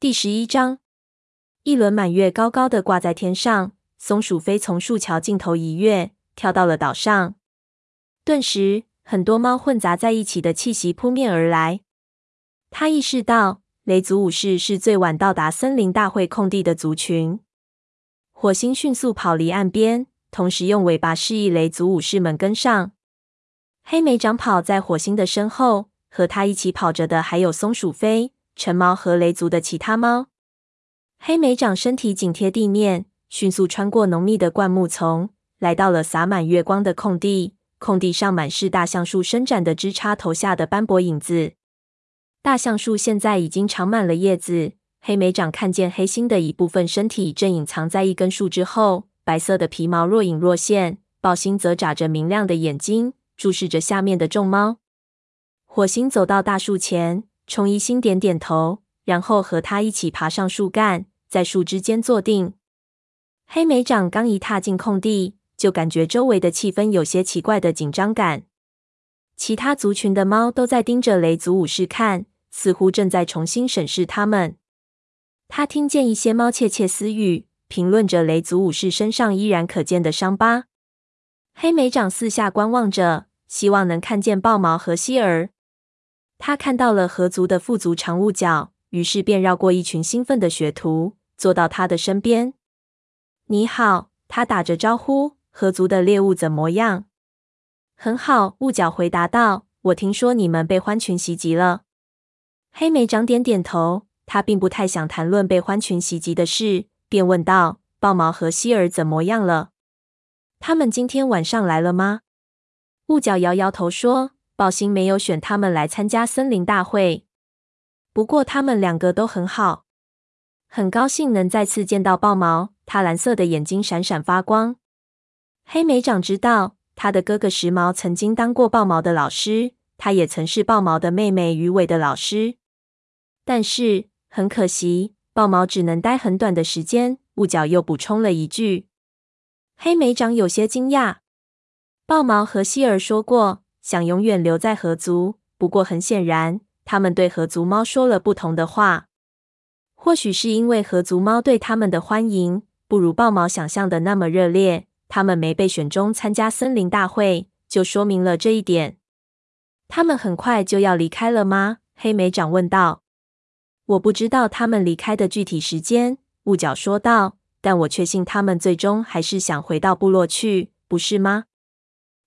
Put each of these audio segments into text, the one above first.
第11章，一轮满月高高的挂在天上，松鼠飞从树桥尽头一跃，跳到了岛上。顿时，很多猫混杂在一起的气息扑面而来。他意识到，雷族武士是最晚到达森林大会空地的族群。火星迅速跑离岸边，同时用尾巴示意雷族武士们跟上。黑莓长跑在火星的身后，和他一起跑着的还有松鼠飞、橙毛和雷族的其他猫。黑莓长身体紧贴地面，迅速穿过浓密的灌木丛，来到了洒满月光的空地。空地上满是大橡树伸展的枝杈投下的斑驳影子。大橡树现在已经长满了叶子。黑莓长看见黑星的一部分身体正隐藏在一根树枝后，白色的皮毛若隐若现。豹星则眨着明亮的眼睛，注视着下面的众猫。火星走到大树前，冲一星点点头，然后和他一起爬上树干，在树枝间坐定。黑莓长刚一踏进空地，就感觉周围的气氛有些奇怪的紧张感。其他族群的猫都在盯着雷族武士看，似乎正在重新审视他们。他听见一些猫窃窃私语，评论着雷族武士身上依然可见的伤疤。黑莓长四下观望着，希望能看见豹毛和希尔。他看到了河族的副族长雾角，于是便绕过一群兴奋的学徒，坐到他的身边。你好，他打着招呼，河族的猎物怎么样？很好，雾角回答道，我听说你们被獾群袭击了。黑莓长点点头，他并不太想谈论被獾群袭击的事，便问道，豹毛和希尔怎么样了？他们今天晚上来了吗？雾角摇摇头说，豹星没有选他们来参加森林大会。不过他们两个都很好。很高兴能再次见到豹毛，他蓝色的眼睛闪闪发光。黑莓长知道，他的哥哥时髦曾经当过豹毛的老师，他也曾是豹毛的妹妹鱼尾的老师。但是很可惜，豹毛只能待很短的时间，雾角又补充了一句。黑莓长有些惊讶。豹毛和希尔说过想永远留在河族，不过很显然他们对河族猫说了不同的话。或许是因为河族猫对他们的欢迎不如豹毛想象的那么热烈，他们没被选中参加森林大会就说明了这一点。他们很快就要离开了吗？黑莓长问道。我不知道他们离开的具体时间，雾角说道，但我确信他们最终还是想回到部落去，不是吗？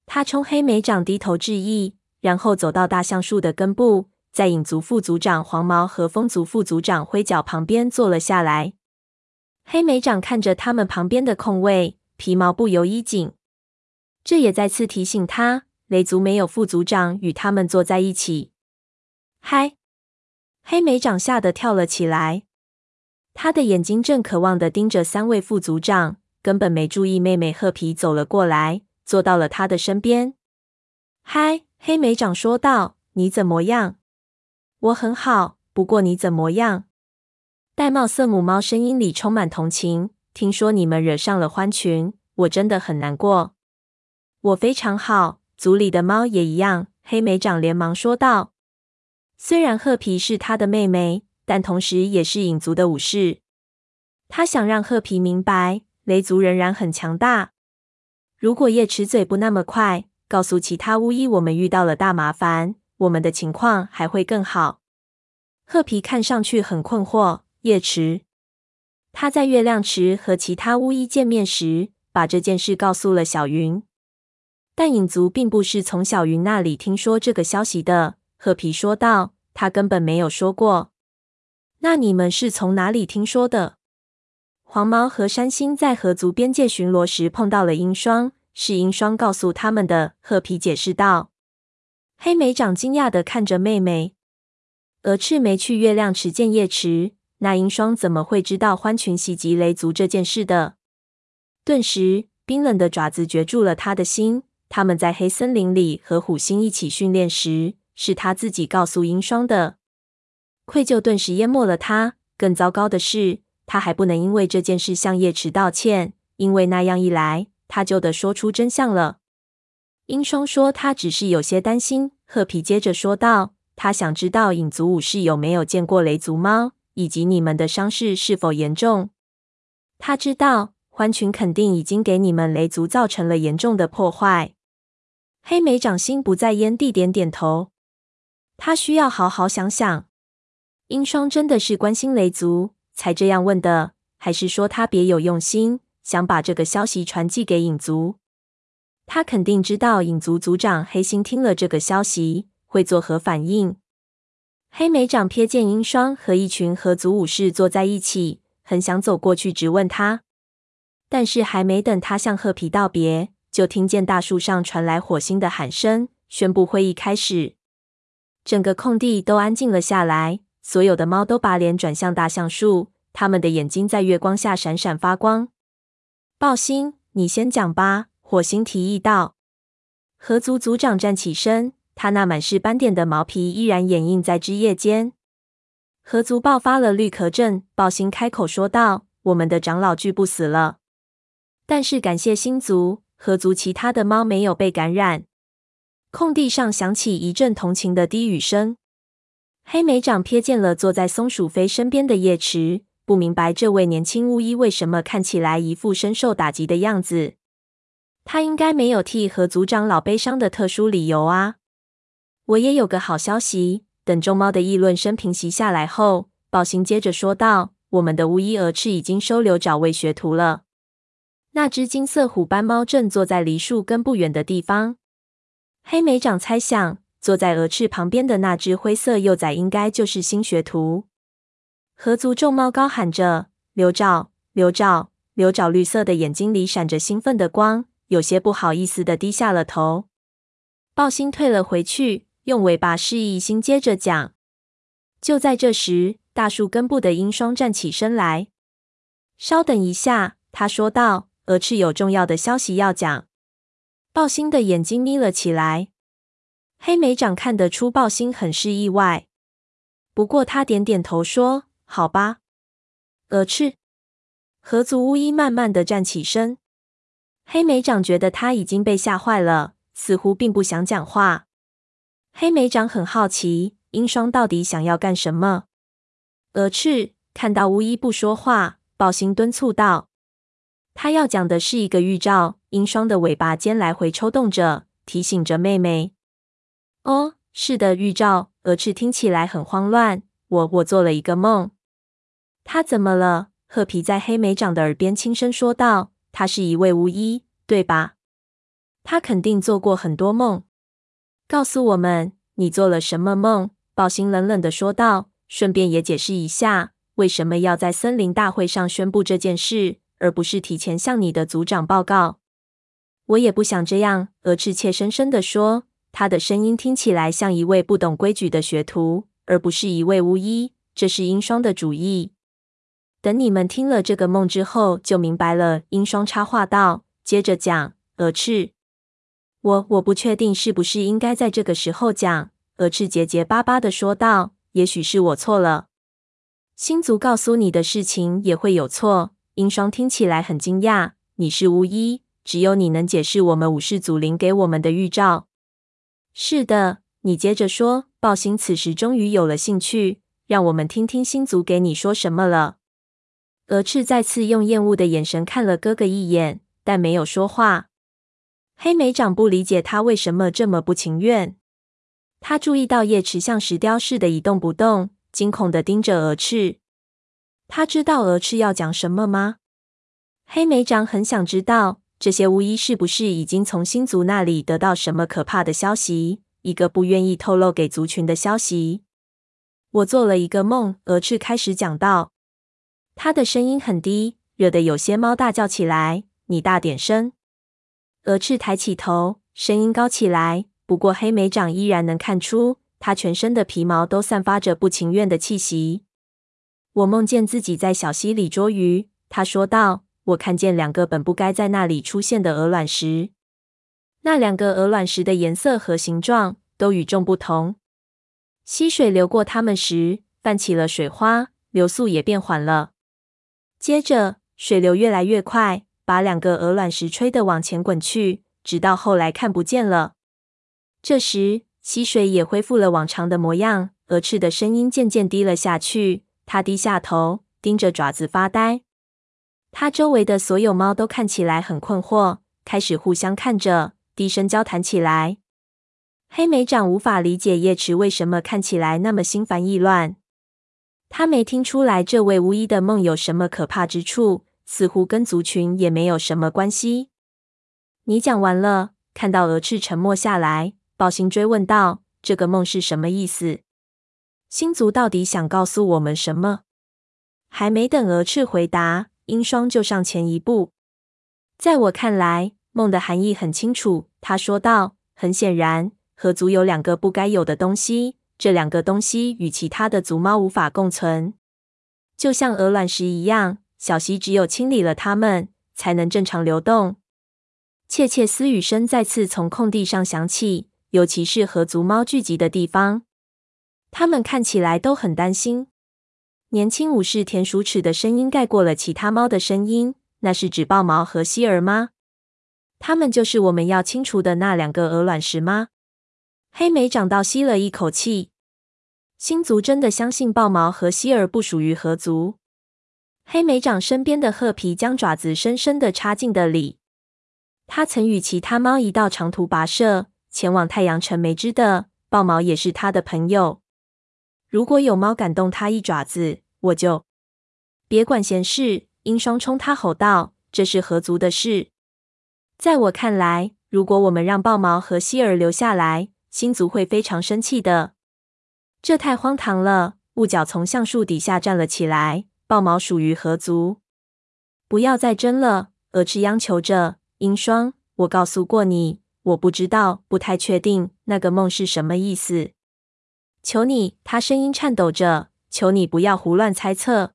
他冲黑莓长低头致意，然后走到大橡树的根部，在影族副族长黄毛和风族副族长灰角旁边坐了下来。黑莓长看着他们旁边的空位，皮毛不由一紧。这也再次提醒他，雷族没有副族长与他们坐在一起。嗨！黑莓长吓得跳了起来。他的眼睛正渴望地盯着三位副族长，根本没注意妹妹褐皮走了过来，坐到了他的身边。嗨，黑莓长说道，你怎么样？我很好，不过你怎么样？玳瑁色母猫声音里充满同情，听说你们惹上了獾群，我真的很难过。我非常好，族里的猫也一样，黑莓长连忙说道。虽然褐皮是他的妹妹，但同时也是影族的武士。他想让褐皮明白，雷族仍然很强大。如果叶齿嘴不那么快，告诉其他巫医我们遇到了大麻烦，我们的情况还会更好。褐皮看上去很困惑，叶齿。他在月亮池和其他巫医见面时，把这件事告诉了小云。但影族并不是从小云那里听说这个消息的，褐皮说道，他根本没有说过。那你们是从哪里听说的？黄毛和山星在河族边界巡逻时碰到了鹰霜，是鹰霜告诉他们的，褐皮解释道。黑莓长惊讶地看着妹妹。鹅翅没去月亮池见叶池，那鹰霜怎么会知道獾群袭击雷族这件事的？顿时冰冷的爪子攫住了他的心，他们在黑森林里和虎星一起训练时，是他自己告诉鹰霜的。愧疚顿时淹没了他，更糟糕的是，他还不能因为这件事向叶池道歉，因为那样一来，他就得说出真相了。鹰霜说他只是有些担心，褐皮接着说道，他想知道影族武士有没有见过雷族猫，以及你们的伤势是否严重。他知道獾群肯定已经给你们雷族造成了严重的破坏。黑莓掌心不在焉地点点头，他需要好好想想，英霜真的是关心雷族才这样问的，还是说他别有用心，想把这个消息传寄给影族？他肯定知道影族族长黑心听了这个消息会作何反应。黑莓掌瞥见英霜和一群合族武士坐在一起，很想走过去质问他，但是还没等他向褐皮道别，就听见大树上传来火星的喊声，宣布会议开始。整个空地都安静了下来，所有的猫都把脸转向大橡树，它们的眼睛在月光下闪闪发光。暴星，你先讲吧，火星提议道。合族族长站起身，他那满是斑点的毛皮依然掩映在枝叶间。合族爆发了绿壳阵，暴星开口说道，我们的长老拒不死了。但是感谢星族，合族其他的猫没有被感染。空地上响起一阵同情的低语声。黑莓掌瞥见了坐在松鼠飞身边的叶池，不明白这位年轻巫医为什么看起来一副深受打击的样子。他应该没有替合族长老悲伤的特殊理由啊。我也有个好消息，等众猫的议论声平息下来后，暴星接着说道，我们的巫医鹅翅已经收留找位学徒了。那只金色虎斑猫正坐在离树根不远的地方。黑莓掌猜想，坐在鹅翅旁边的那只灰色幼崽应该就是新学徒。合族众猫高喊着，刘爪，刘爪，刘爪，绿色的眼睛里闪着兴奋的光，有些不好意思地低下了头。暴星退了回去，用尾巴示意星接着讲。就在这时，大树根部的鹰双站起身来。稍等一下，他说道，鹅翅有重要的消息要讲。暴星的眼睛眯了起来，黑莓掌看得出暴星很是意外，不过他点点头说：“好吧。”鹅翅，合族巫医慢慢地站起身。黑莓掌觉得他已经被吓坏了，似乎并不想讲话。黑莓掌很好奇，鹰双到底想要干什么？鹅翅看到巫医不说话，暴星敦促道。他要讲的是一个预兆，鹰双的尾巴尖来回抽动着，提醒着妹妹。哦，是的，预兆。鹅翅听起来很慌乱，我做了一个梦。他怎么了？褐皮在黑莓掌的耳边轻声说道，他是一位巫医，对吧？他肯定做过很多梦。告诉我们，你做了什么梦？暴星冷冷地说道，顺便也解释一下，为什么要在森林大会上宣布这件事，而不是提前向你的族长报告。我也不想这样，鹅翅怯生生地说，他的声音听起来像一位不懂规矩的学徒，而不是一位巫医，这是鹰霜的主意。等你们听了这个梦之后就明白了，鹰霜插话道，接着讲，鹅翅。我不确定是不是应该在这个时候讲，鹅翅结结巴巴地说道，也许是我错了。星族告诉你的事情也会有错。鹰霜听起来很惊讶，你是巫医，只有你能解释我们武士祖灵给我们的预兆。是的，你接着说。暴星此时终于有了兴趣，让我们听听星族给你说什么了。鹅翅再次用厌恶的眼神看了哥哥一眼，但没有说话。黑莓掌不理解他为什么这么不情愿。他注意到叶池像石雕似的一动不动，惊恐地盯着鹅翅。他知道鹅翅要讲什么吗？黑莓掌很想知道，这些巫医是不是已经从星族那里得到什么可怕的消息，一个不愿意透露给族群的消息。我做了一个梦，鹅翅开始讲道。他的声音很低，惹得有些猫大叫起来，你大点声。鹅翅抬起头，声音高起来，不过黑莓掌依然能看出，他全身的皮毛都散发着不情愿的气息。我梦见自己在小溪里捉鱼，他说道，我看见两个本不该在那里出现的鹅卵石。那两个鹅卵石的颜色和形状都与众不同。溪水流过它们时，泛起了水花，流速也变缓了。接着，水流越来越快，把两个鹅卵石吹得往前滚去，直到后来看不见了。这时，溪水也恢复了往常的模样，鹅翅的声音渐渐低了下去。他低下头，盯着爪子发呆。他周围的所有猫都看起来很困惑，开始互相看着，低声交谈起来。黑莓掌无法理解叶池为什么看起来那么心烦意乱。他没听出来这位巫医的梦有什么可怕之处，似乎跟族群也没有什么关系。你讲完了？看到鹅翅沉默下来，暴星追问道：“这个梦是什么意思？星族到底想告诉我们什么？”还没等鹅翅回答，鹰双就上前一步。在我看来，梦的含义很清楚，他说道：“很显然，合族有两个不该有的东西。”这两个东西与其他的族猫无法共存，就像鹅卵石一样，小溪只有清理了它们，才能正常流动。窃窃私语声再次从空地上响起，尤其是合族猫聚集的地方。它们看起来都很担心。年轻武士田鼠齿的声音盖过了其他猫的声音，那是指豹毛和希儿吗？它们就是我们要清除的那两个鹅卵石吗？黑莓长倒吸了一口气。星族真的相信豹毛和希尔不属于合族？黑莓长身边的褐皮将爪子深深地插进的里。他曾与其他猫一道长途跋涉，前往太阳城梅枝的豹毛也是他的朋友。如果有猫敢动他一爪子，我就……别管闲事！鹰双冲他吼道：“这是合族的事。在我看来，如果我们让豹毛和希尔留下来，星族会非常生气的。”这太荒唐了！雾角从橡树底下站了起来。豹毛属于合族，不要再争了！鹅翅央求着。鹰双，我告诉过你，我不知道，不太确定那个梦是什么意思。求你，他声音颤抖着，求你不要胡乱猜测。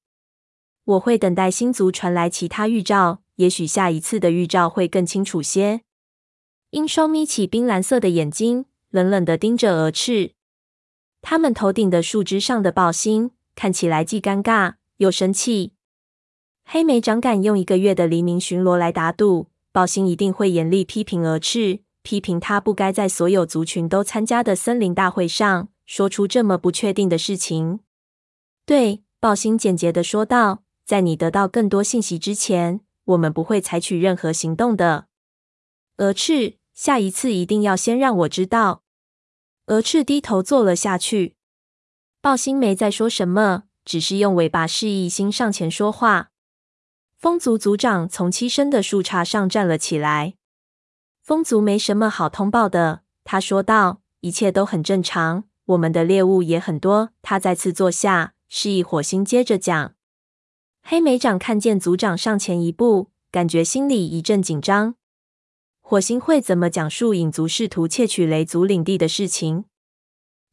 我会等待星族传来其他预兆，也许下一次的预兆会更清楚些。鹰双眯起冰蓝色的眼睛，冷冷地盯着鹅翅。他们头顶的树枝上的暴星看起来既尴尬又生气。黑莓长敢用1个月的黎明巡逻来打赌，暴星一定会严厉批评鹅翅，批评他不该在所有族群都参加的森林大会上说出这么不确定的事情。对，暴星简洁地说道，在你得到更多信息之前，我们不会采取任何行动的。鹅翅，下一次一定要先让我知道。鹅翅低头坐了下去。暴星没再说什么，只是用尾巴示意星上前说话。风族族长从7升的树杈上站了起来。风族没什么好通报的，他说道，一切都很正常，我们的猎物也很多。他再次坐下，示意火星接着讲。黑莓长看见族长上前一步，感觉心里一阵紧张。火星会怎么讲述影族试图窃取雷族领地的事情？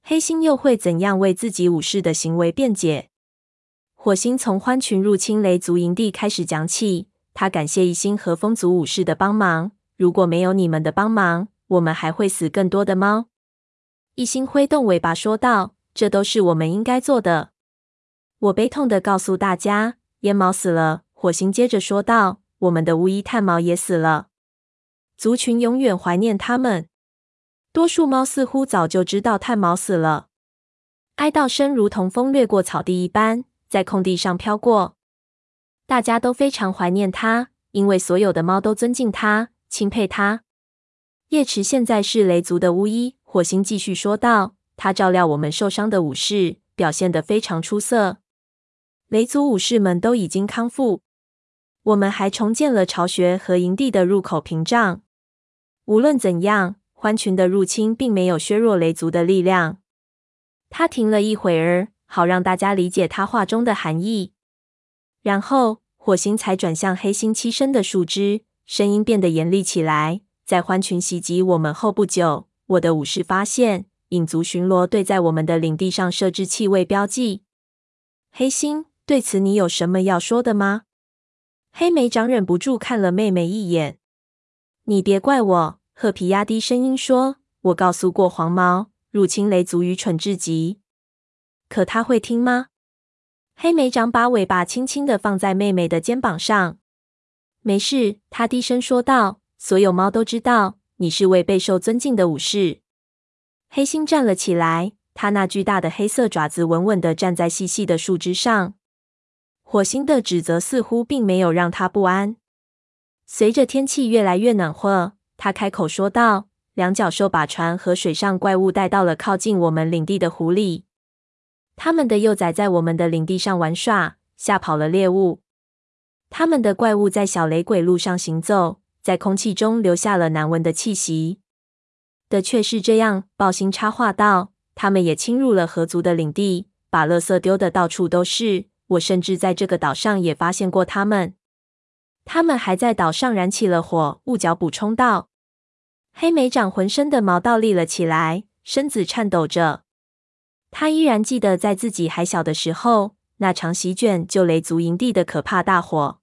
黑星又会怎样为自己武士的行为辩解？火星从獾群入侵雷族营地开始讲起，他感谢一星和风族武士的帮忙。如果没有你们的帮忙，我们还会死更多的猫。一星挥动尾巴说道，这都是我们应该做的。我悲痛地告诉大家，烟毛死了。火星接着说道，我们的巫医炭毛也死了。族群永远怀念他们。多数猫似乎早就知道炭毛死了。哀悼声如同风掠过草地一般，在空地上飘过。大家都非常怀念他，因为所有的猫都尊敬他，钦佩他。叶池现在是雷族的巫医，火星继续说道，他照料我们受伤的武士，表现得非常出色。雷族武士们都已经康复。我们还重建了巢穴和营地的入口屏障。无论怎样，獾群的入侵并没有削弱雷族的力量。他停了一会儿，好让大家理解他话中的含义。然后，火星才转向黑星7升的树枝，声音变得严厉起来。在獾群袭击我们后不久，我的武士发现，影族巡逻队在我们的领地上设置气味标记。黑星，对此你有什么要说的吗？黑莓长忍不住看了妹妹一眼。你别怪我，褐皮压低声音说，我告诉过黄毛，入侵雷族愚蠢至极。可他会听吗？黑莓长把尾巴轻轻地放在妹妹的肩膀上。没事，他低声说道，所有猫都知道，你是位备受尊敬的武士。黑星站了起来，它那巨大的黑色爪子稳稳地站在细细的树枝上。火星的指责似乎并没有让他不安。随着天气越来越暖和，他开口说道：“两脚兽把船和水上怪物带到了靠近我们领地的湖里，他们的幼崽在我们的领地上玩耍，吓跑了猎物。他们的怪物在小雷鬼路上行走，在空气中留下了难闻的气息。”的确是这样，暴星插话道：“他们也侵入了河族的领地，把垃圾丢得到处都是。我甚至在这个岛上也发现过他们。”他们还在岛上燃起了火，雾角补充道。黑莓掌浑身的毛倒立了起来，身子颤抖着。他依然记得在自己还小的时候，那场席卷就雷族营地的可怕大火。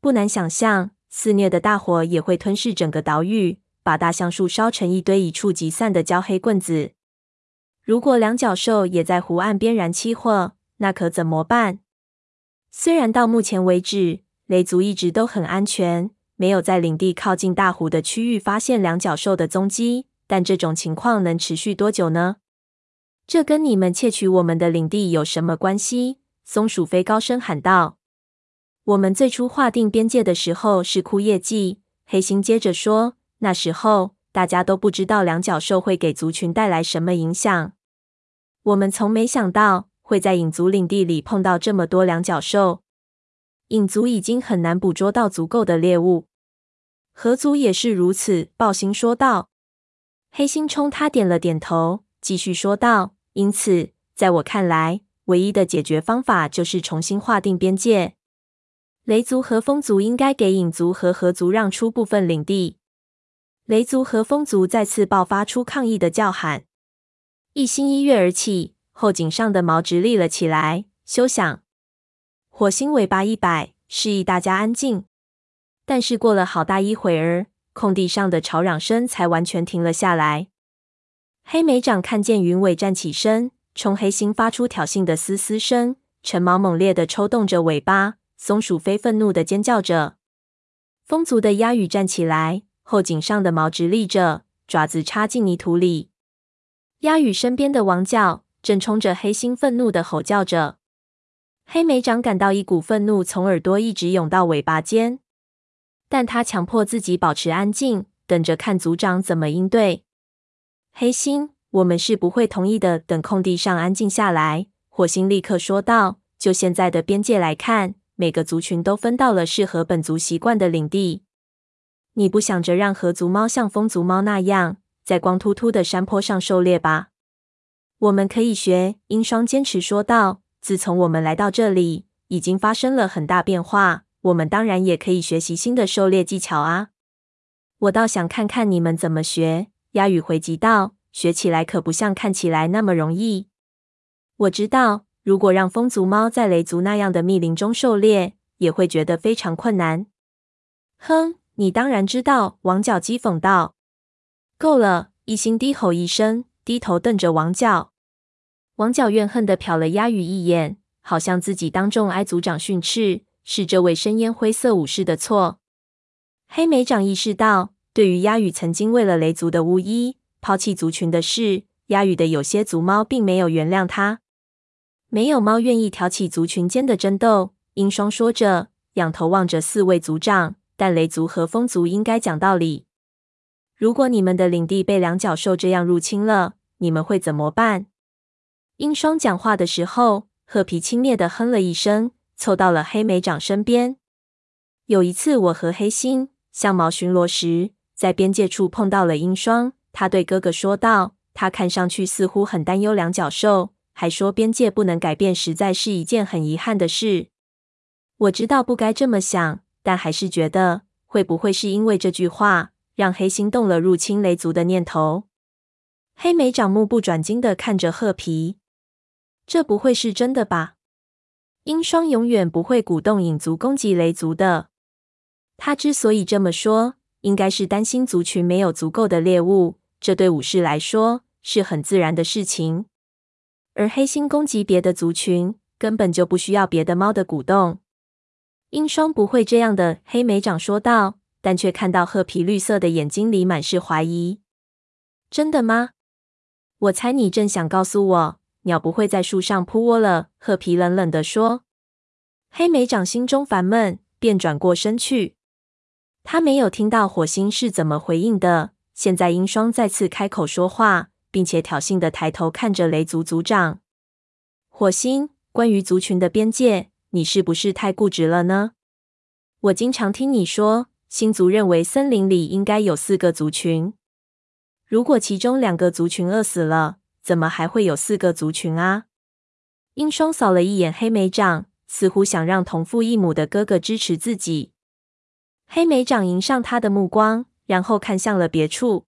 不难想象，肆虐的大火也会吞噬整个岛屿，把大橡树烧成一堆一触即散的焦黑棍子。如果两脚兽也在湖岸边燃起火，那可怎么办？虽然到目前为止，雷族一直都很安全，没有在领地靠近大湖的区域发现两脚兽的踪迹，但这种情况能持续多久呢？这跟你们窃取我们的领地有什么关系？松鼠飞高声喊道。我们最初划定边界的时候是枯叶季，黑星接着说，那时候大家都不知道两脚兽会给族群带来什么影响。我们从没想到会在影族领地里碰到这么多两脚兽。影族已经很难捕捉到足够的猎物，河族也是如此，暴星说道。黑星冲他点了点头，继续说道：“因此，在我看来，唯一的解决方法就是重新划定边界。雷族和风族应该给影族和河族让出部分领地。”雷族和风族再次爆发出抗议的叫喊，一心一跃而起，后颈上的毛直立了起来，休想！火星尾巴一摆，示意大家安静。但是过了好大一会儿，空地上的吵嚷声才完全停了下来。黑莓掌看见云尾站起身，冲黑星发出挑衅的嘶嘶声，陈毛猛烈地抽动着尾巴，松鼠飞愤怒地尖叫着。风族的鸭羽站起来，后颈上的毛直立着，爪子插进泥土里。鸭羽身边的王角正冲着黑星愤怒地吼叫着。黑莓掌感到一股愤怒从耳朵一直涌到尾巴尖，但他强迫自己保持安静，等着看族长怎么应对。黑星，我们是不会同意的。等空地上安静下来，火星立刻说道：“就现在的边界来看，每个族群都分到了适合本族习惯的领地。你不想着让河族猫像风族猫那样，在光秃秃的山坡上狩猎吧？”我们可以学，鹰双坚持说道。自从我们来到这里，已经发生了很大变化，我们当然也可以学习新的狩猎技巧啊。我倒想看看你们怎么学，鸭羽回击道，学起来可不像看起来那么容易。我知道，如果让风族猫在雷族那样的密林中狩猎，也会觉得非常困难。哼，你当然知道，王角讥讽道。够了，一心低吼一声，低头瞪着王角。王角怨恨地瞟了鸭羽一眼，好像自己当众挨族长训斥，是这位深烟灰色武士的错。黑莓掌意识到，对于鸭羽曾经为了雷族的巫医抛弃族群的事，鸭羽的有些族猫并没有原谅他。没有猫愿意挑起族群间的争斗，鹰双说着，仰头望着四位族长，但雷族和风族应该讲道理。如果你们的领地被两脚兽这样入侵了，你们会怎么办？鹰双讲话的时候，褐皮轻蔑地哼了一声，凑到了黑莓掌身边。有一次我和黑星、象毛巡逻时，在边界处碰到了鹰双，他对哥哥说道，他看上去似乎很担忧两脚兽，还说边界不能改变实在是一件很遗憾的事。我知道不该这么想，但还是觉得，会不会是因为这句话，让黑星动了入侵雷族的念头？黑莓掌目不转睛地看着褐皮。这不会是真的吧？鹰双永远不会鼓动影族攻击雷族的。他之所以这么说，应该是担心族群没有足够的猎物，这对武士来说是很自然的事情。而黑星攻击别的族群，根本就不需要别的猫的鼓动。鹰双不会这样的，黑莓掌说道，但却看到褐皮绿色的眼睛里满是怀疑。真的吗？我猜你正想告诉我，鸟不会在树上扑窝了。”褐皮冷冷地说。黑莓长心中烦闷，便转过身去。他没有听到火星是怎么回应的。现在鹰双再次开口说话，并且挑衅的抬头看着雷族族长。火星，关于族群的边界，你是不是太固执了呢？我经常听你说，星族认为森林里应该有4个族群。如果其中2个族群饿死了，怎么还会有4个族群啊？鹰双扫了一眼黑莓长，似乎想让同父异母的哥哥支持自己。黑莓长迎上他的目光，然后看向了别处。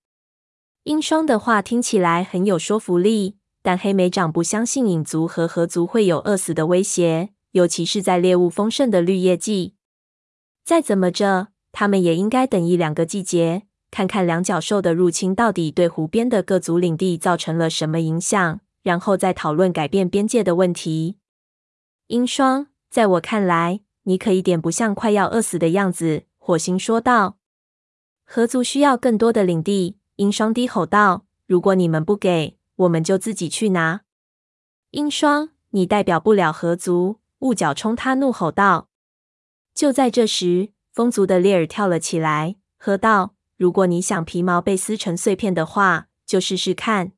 鹰双的话听起来很有说服力，但黑莓长不相信影族和河族会有饿死的威胁，尤其是在猎物丰盛的绿叶季。再怎么着，他们也应该等1-2个季节，看看两角兽的入侵到底对湖边的各族领地造成了什么影响，然后再讨论改变边界的问题。鹰双，在我看来，你可一点不像快要饿死的样子，火星说道。河族需要更多的领地，鹰双低吼道，如果你们不给，我们就自己去拿。鹰双，你代表不了河族，雾角冲他怒吼道。就在这时，风族的猎尔跳了起来，喝道：“如果你想皮毛被撕成碎片的话，就试试看。”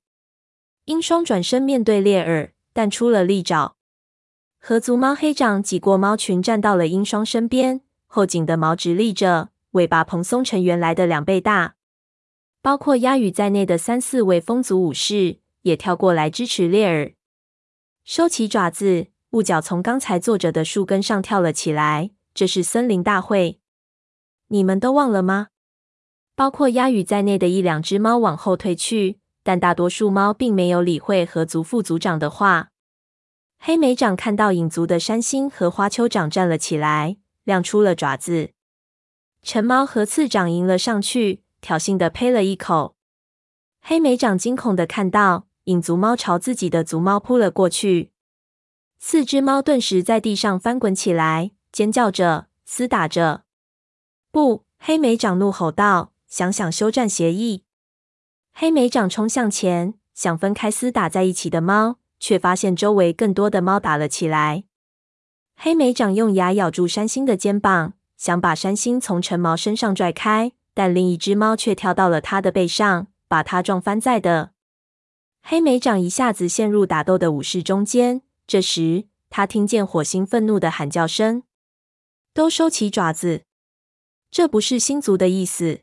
鹰双转身面对猎尔，但出了利爪。河族猫黑掌挤过猫群，站到了鹰双身边，后颈的毛直立着，尾巴蓬松成原来的2倍大。包括鸭羽在内的3-4位风族武士也跳过来支持猎尔。收起爪子，雾角从刚才坐着的树根上跳了起来。这是森林大会，你们都忘了吗？包括鸭羽在内的1-2只猫往后退去，但大多数猫并没有理会河族副族长的话。黑莓长看到影族的山星和花丘长站了起来，亮出了爪子。橙猫和次长迎了上去，挑衅地呸了一口。黑莓长惊恐地看到影族猫朝自己的族猫扑了过去，4只猫顿时在地上翻滚起来，尖叫着，厮打着。不！黑莓长怒吼道，想想休战协议。黑莓长冲向前，想分开厮打在一起的猫，却发现周围更多的猫打了起来。黑莓长用牙咬住山星的肩膀，想把山星从橙毛身上拽开，但另一只猫却跳到了他的背上，把他撞翻在的。黑莓长一下子陷入打斗的武士中间，这时他听见火星愤怒的喊叫声。都收起爪子，这不是星族的意思。